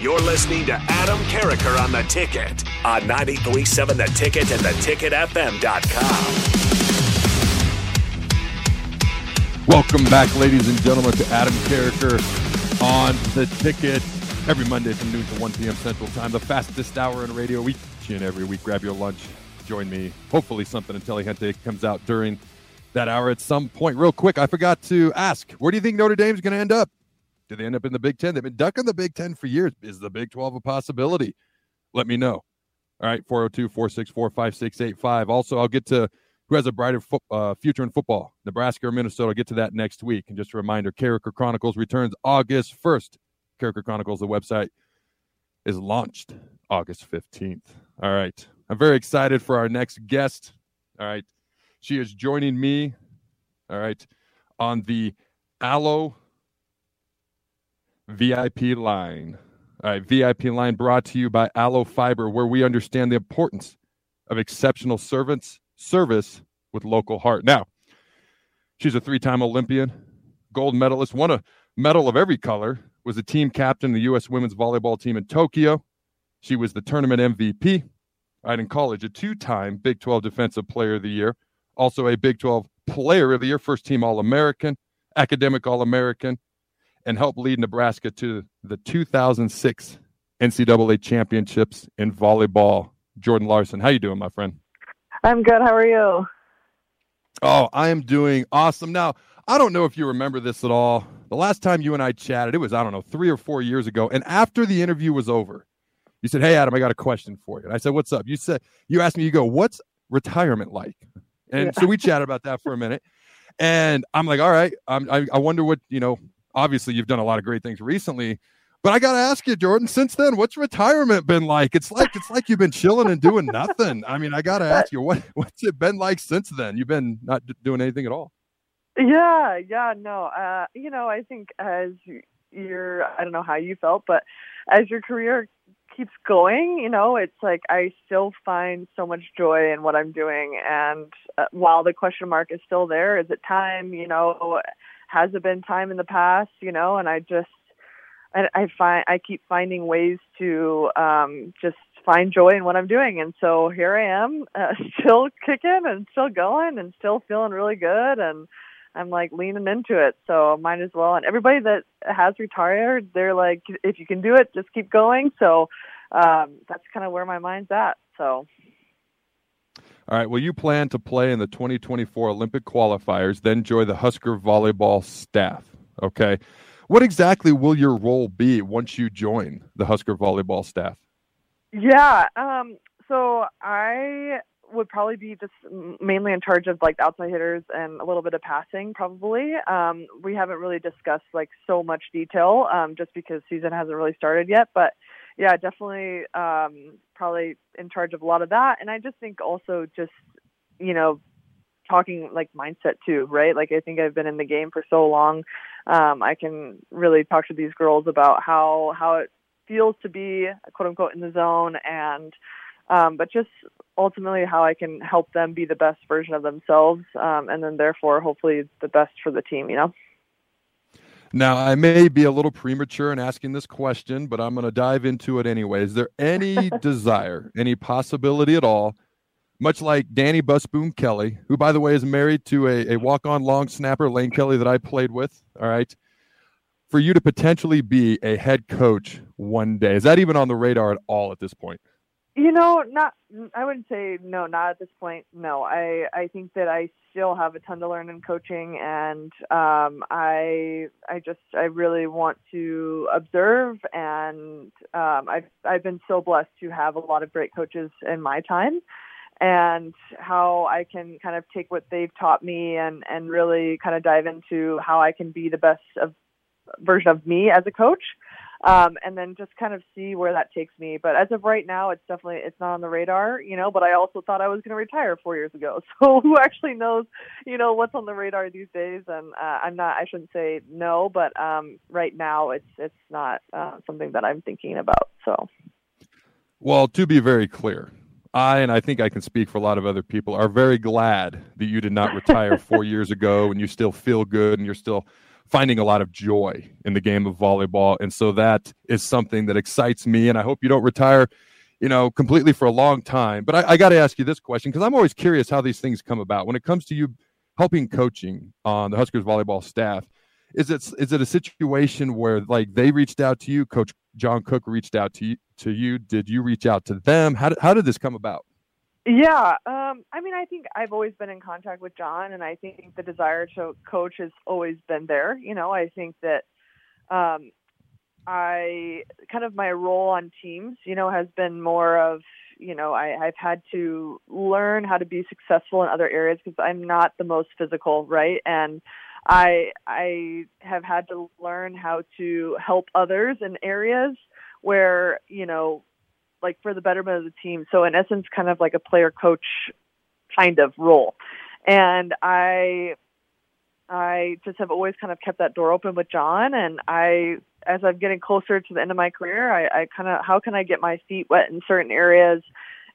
You're listening to Adam Carriker on The Ticket on 93.7 The Ticket and theticketfm.com. Welcome back, ladies and gentlemen, to Adam Carriker on The Ticket. Every Monday from noon to 1 p.m. Central Time, the fastest hour in radio each and every week. Grab your lunch. Join me. Hopefully something intelligente comes out during that hour at some point. Real quick, I forgot to ask, where do you think Notre Dame's going to end up? Do they end up in the Big Ten? They've been ducking the Big Ten for years. Is the Big 12 a possibility? Let me know. All right, 402-464-5685. Also, I'll get to who has a brighter future in football, Nebraska or Minnesota. I'll get to that next week. And just a reminder, Carriker Chronicles returns August 1st. Carriker Chronicles, the website, is launched August 15th. All right. I'm very excited for our next guest. All right. She is joining me, all right, on the Allo VIP line. All right, VIP line brought to you by Allo Fiber, where we understand the importance of exceptional service with local heart. Now, she's a three-time Olympian, gold medalist, won a medal of every color, was a team captain of the U.S. women's volleyball team in Tokyo. She was the tournament MVP. All right, in college, a two-time Big 12 Defensive Player of the Year, also a Big 12 Player of the Year, first-team All-American, academic All-American, and helped lead Nebraska to the 2006 NCAA championships in volleyball. Jordan Larson, how you doing, my friend? I'm good. How are you? Oh, I am doing awesome. Now, I don't know if you remember this at all. The last time you and I chatted, it was, 3 or 4 years ago. And after the interview was over, you said, "Hey, Adam, I got a question for you." And I said, "What's up?" You said, you asked me, you go, "What's retirement like?" And yeah. So we chatted about that for a minute. And I'm like, all right, I wonder what, obviously you've done a lot of great things recently, but I got to ask you, Jordan, since then, what's retirement been like? It's like you've been chilling and doing nothing. I mean, I got to ask you, what's it been like since then? You've been not doing anything at all. Yeah, no. I think as your, I don't know how you felt, but as your career keeps going, it's like I still find so much joy in what I'm doing. And while the question mark is still there, is it time, has it been time in the past, and I keep finding ways to just find joy in what I'm doing. And so here I am, still kicking and still going and still feeling really good. And I'm like leaning into it. So might as well. And everybody that has retired, they're like, if you can do it, just keep going. So that's kind of where my mind's at. So. All right. Well, you plan to play in the 2024 Olympic qualifiers, then join the Husker volleyball staff. Okay. What exactly will your role be once you join the Husker volleyball staff? Yeah. So I would probably be just mainly in charge of like outside hitters and a little bit of passing probably. We haven't really discussed like so much detail just because season hasn't really started yet, but yeah, definitely probably in charge of a lot of that. And I just think also just, talking like mindset too, right? Like I think I've been in the game for so long. I can really talk to these girls about how it feels to be quote unquote in the zone and, but just ultimately how I can help them be the best version of themselves. And then therefore, hopefully it's the best for the team, Now, I may be a little premature in asking this question, but I'm going to dive into it anyway. Is there any desire, any possibility at all, much like Danny Busboom Kelly, who, by the way, is married to a walk-on long snapper, Lane Kelly, that I played with, all right, for you to potentially be a head coach one day? Is that even on the radar at all at this point? I wouldn't say no, not at this point. No, I think that I still have a ton to learn in coaching, and I really want to observe, and I've been so blessed to have a lot of great coaches in my time, and how I can kind of take what they've taught me and really kind of dive into how I can be the best version of me as a coach. And then just kind of see where that takes me. But as of right now, it's not on the radar, but I also thought I was going to retire 4 years ago. So who actually knows, what's on the radar these days. And I shouldn't say no, but right now it's not something that I'm thinking about. So. Well, to be very clear, I think I can speak for a lot of other people, are very glad that you did not retire 4 years ago and you still feel good and you're still finding a lot of joy in the game of volleyball. And so that is something that excites me. And I hope you don't retire, you know, completely for a long time. But I got to ask you this question, because I'm always curious how these things come about. When it comes to you helping coaching on the Huskers volleyball staff, is it a situation where, like, they reached out to you, Coach John Cook reached out to you? Did you reach out to them? How did this come about? Yeah. I mean, I think I've always been in contact with John, and I think the desire to coach has always been there. You know, I think that my role on teams, you know, has been more of, you know, I've had to learn how to be successful in other areas because I'm not the most physical, right? And I have had to learn how to help others in areas where, you know, like for the betterment of the team. So in essence, kind of like a player coach kind of role. And I just have always kind of kept that door open with John. And as I'm getting closer to the end of my career, I kind of, how can I get my feet wet in certain areas?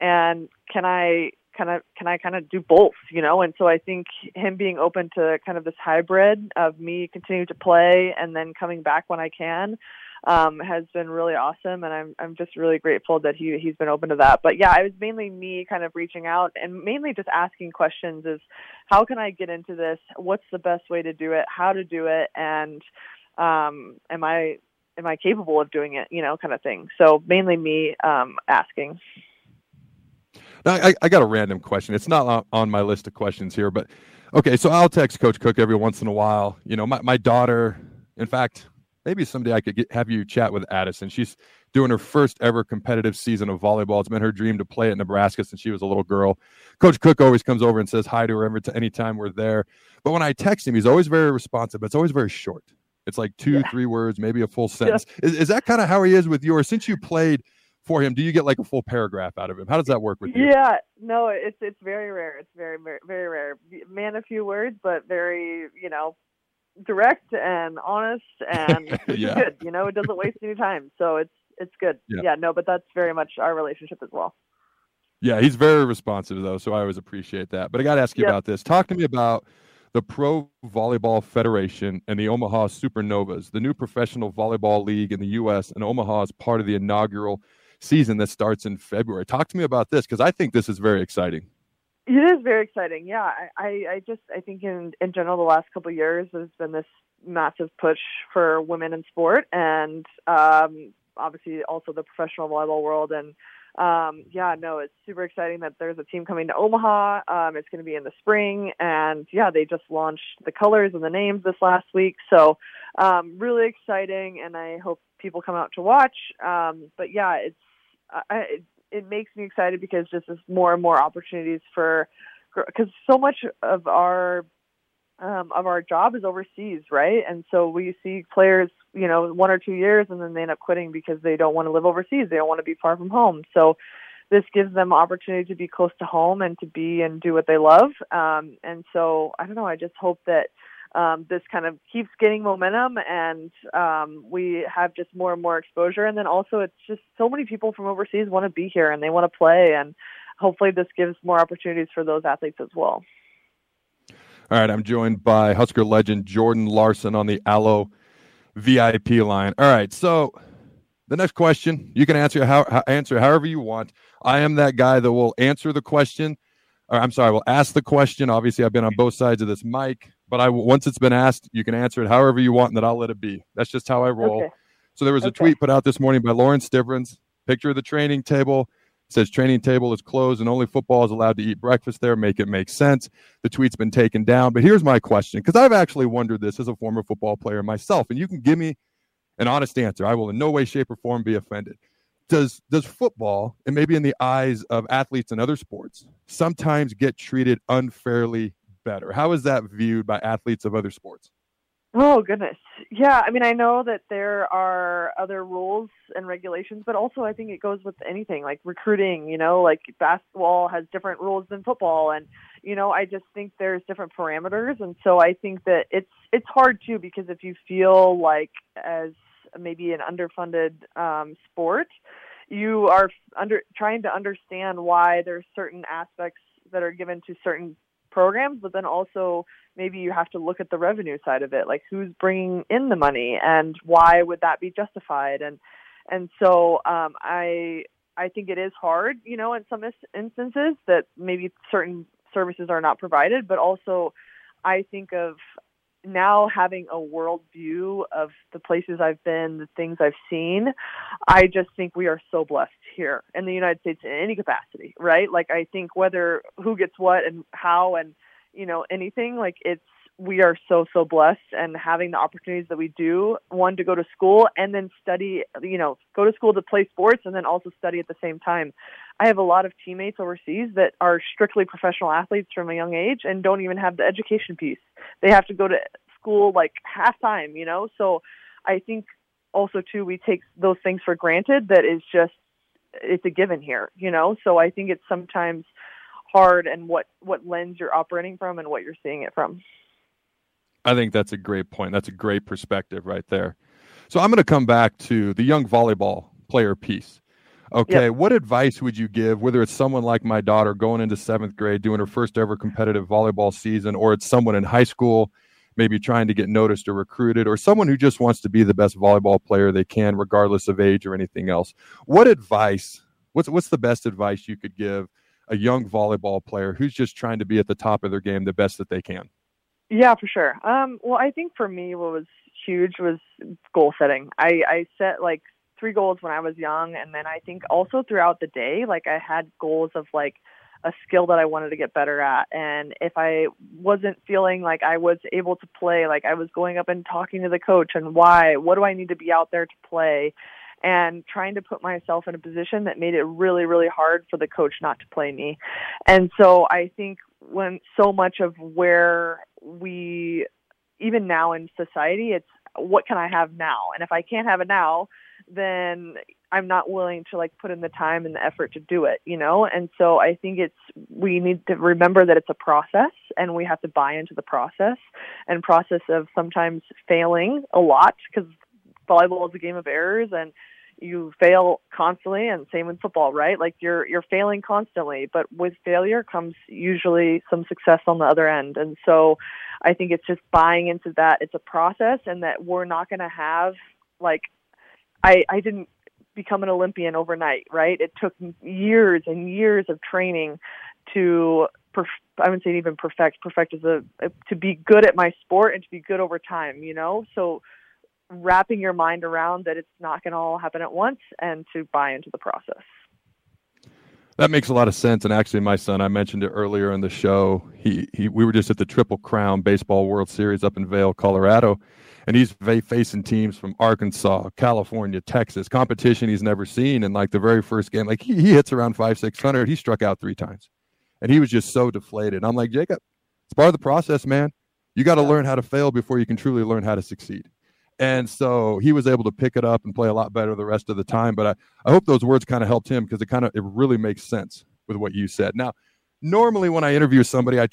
And can I kind of do both, you know? And so I think him being open to kind of this hybrid of me continuing to play and then coming back when I can, has been really awesome. And I'm just really grateful that he's been open to that. But yeah, it was mainly me kind of reaching out and mainly just asking questions is, how can I get into this? What's the best way to do it? How to do it? And am I capable of doing it, you know, kind of thing. So mainly me asking. I got a random question. It's not on my list of questions here, but okay. So I'll text Coach Cook every once in a while. You know, my daughter, in fact, maybe someday I could have you chat with Addison. She's doing her first ever competitive season of volleyball. It's been her dream to play at Nebraska since she was a little girl. Coach Cook always comes over and says hi to her anytime we're there. But when I text him, he's always very responsive, but it's always very short. It's like two, three words, maybe a full sentence. Yeah. Is that kind of how he is with you? Or since you played for him, do you get like a full paragraph out of him? How does that work with you? Yeah, no, it's very rare. It's very, very, very rare. Man, a few words, but very, you know, direct and honest and yeah. Good. You know, it doesn't waste any time. So it's good. Yeah. But that's very much our relationship as well. Yeah, he's very responsive though, so I always appreciate that. But I got to ask you about this. Talk to me about the Pro Volleyball Federation and the Omaha Supernovas, the new professional volleyball league in the U.S., and Omaha is part of the inaugural season that starts in February. Talk to me about this, because I think this is very exciting. It is very exciting. Yeah. I think in general, the last couple of years, there's been this massive push for women in sport and obviously also the professional volleyball world. And it's super exciting that there's a team coming to Omaha. It's going to be in the spring. And yeah, they just launched the colors and the names this last week. So really exciting. And I hope people come out to watch. But yeah, it makes me excited because just is more and more opportunities because so much of our job is overseas, right? And so we see players, you know, 1 or 2 years and then they end up quitting because they don't want to live overseas. They don't want to be far from home. So this gives them opportunity to be close to home and to be and do what they love. And so I don't know, I just hope that this kind of keeps getting momentum and we have just more and more exposure. And then also it's just so many people from overseas want to be here and they want to play. And hopefully this gives more opportunities for those athletes as well. All right. I'm joined by Husker legend Jordan Larson on the Allo VIP line. All right. So the next question, you can answer however you want. I am that guy that will answer the question. Or I'm sorry, I will ask the question. Obviously, I've been on both sides of this mic. But once it's been asked, you can answer it however you want, and then I'll let it be. That's just how I roll. Okay. So there was a tweet put out this morning by Lauren Sievers. Picture of the training table. It says, training table is closed, and only football is allowed to eat breakfast there. Make it make sense. The tweet's been taken down. But here's my question, because I've actually wondered this as a former football player myself, and you can give me an honest answer. I will in no way, shape, or form be offended. Does football, and maybe in the eyes of athletes and other sports, sometimes get treated unfairly better? How is that viewed by athletes of other sports? Oh, goodness. Yeah, I mean, I know that there are other rules and regulations, but also I think it goes with anything, like recruiting, you know, like basketball has different rules than football. And, you know, I just think there's different parameters. And so I think that it's hard, too, because if you feel like as maybe an underfunded sport, you are trying to understand why there's certain aspects that are given to certain programs, but then also maybe you have to look at the revenue side of it, like who's bringing in the money and why would that be justified? And so I think it is hard, you know, in some instances that maybe certain services are not provided, but also I think of now having a world view of the places I've been, the things I've seen. I just think we are so blessed here in the United States in any capacity, right? Like I think whether who gets what and how and, you know, anything, like it's, we are so, so blessed, and having the opportunities that we do, one, to go to school and then study, you know, go to school to play sports and then also study at the same time. I have a lot of teammates overseas that are strictly professional athletes from a young age and don't even have the education piece. They have to go to school like half time, you know? So I think also too, we take those things for granted that is just, it's a given here, you know? So I think it's sometimes hard and what lens you're operating from and what you're seeing it from. I think that's a great point. That's a great perspective right there. So I'm going to come back to the young volleyball player piece. Okay, yep. What advice would you give, whether it's someone like my daughter going into seventh grade, doing her first ever competitive volleyball season, or it's someone in high school, maybe trying to get noticed or recruited, or someone who just wants to be the best volleyball player they can, regardless of age or anything else? What advice, what's the best advice you could give a young volleyball player who's just trying to be at the top of their game the best that they can? Yeah, for sure. Well, I think for me, what was huge was goal setting. I set like 3 goals when I was young. And then I think also throughout the day, like I had goals of like a skill that I wanted to get better at. And if I wasn't feeling like I was able to play, like I was going up and talking to the coach and why, what do I need to be out there to play? And trying to put myself in a position that made it really, really hard for the coach not to play me. And so I think when so much of where we, even now in society, it's what can I have now? And if I can't have it now, then I'm not willing to like put in the time and the effort to do it, you know? And so I think it's, we need to remember that it's a process and we have to buy into the process and process of sometimes failing a lot, because volleyball is a game of errors and you fail constantly, and same in football, right? Like you're failing constantly, but with failure comes usually some success on the other end. And so I think it's just buying into that it's a process and that we're not going to have like, I didn't become an Olympian overnight, right? It took years and years of training to I wouldn't say even perfect is to be good at my sport and to be good over time, you know? So wrapping your mind around that it's not going to all happen at once and to buy into the process. That makes a lot of sense. And actually my son, I mentioned it earlier in the show, we were just at the Triple Crown Baseball World Series up in Vail, Colorado, and he's facing teams from Arkansas, California, Texas, competition he's never seen. And like the very first game, like he hits around 500, 600, he struck out 3 times and he was just so deflated. I'm like, Jacob, it's part of the process, man. You got to learn how to fail before you can truly learn how to succeed. And so he was able to pick it up and play a lot better the rest of the time. But I hope those words kind of helped him, because it really makes sense with what you said. Now, normally when I interview somebody, I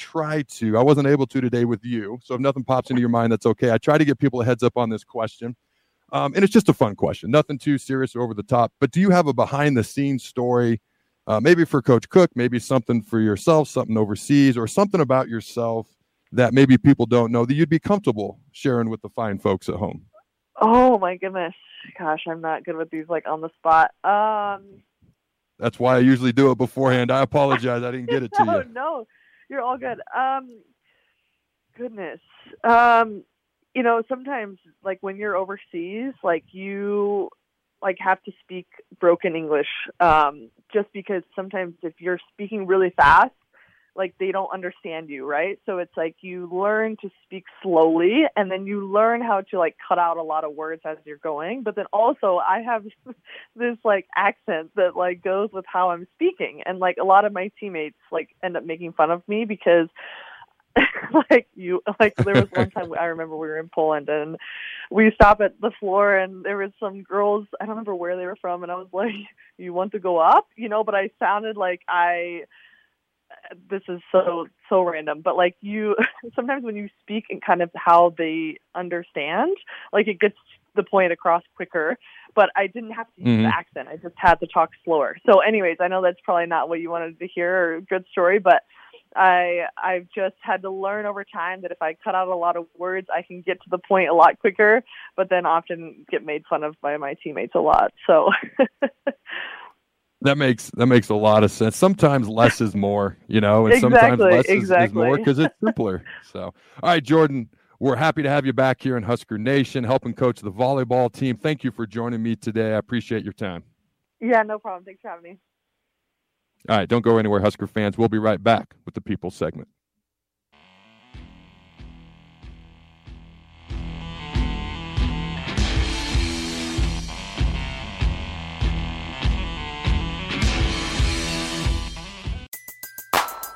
wasn't able to today with you. So if nothing pops into your mind, that's okay. I try to give people a heads up on this question. And it's just a fun question, nothing too serious or over the top. But do you have a behind the scenes story, maybe for Coach Cook, maybe something for yourself, something overseas, or something about yourself that maybe people don't know that you'd be comfortable sharing with the fine folks at home? Oh my goodness. Gosh, I'm not good with these like on the spot. That's why I usually do it beforehand. I apologize. I didn't get it to you. No, you're all good. Goodness. You know, sometimes like when you're overseas, like you like have to speak broken English. Just because sometimes if you're speaking really fast, like they don't understand you, right? So it's like you learn to speak slowly and then you learn how to like cut out a lot of words as you're going. But then also I have this like accent that like goes with how I'm speaking. And like a lot of my teammates like end up making fun of me because there was one time I remember we were in Poland and we stopped at the floor and there was some girls, I don't remember where they were from. And I was like, you want to go up? You know, but I sounded like this is so random, but like you sometimes when you speak and kind of how they understand, like it gets the point across quicker, but I didn't have to use the accent. I just had to talk slower. So anyways, I know that's probably not what you wanted to hear or a good story, but I've just had to learn over time that if I cut out a lot of words, I can get to the point a lot quicker, but then often get made fun of by my teammates a lot. So that makes a lot of sense. Sometimes less is more, and sometimes less is more because it's simpler. So, all right, Jordan, we're happy to have you back here in Husker Nation, helping coach the volleyball team. Thank you for joining me today. I appreciate your time. Yeah, no problem. Thanks for having me. All right, don't go anywhere, Husker fans. We'll be right back with the People segment.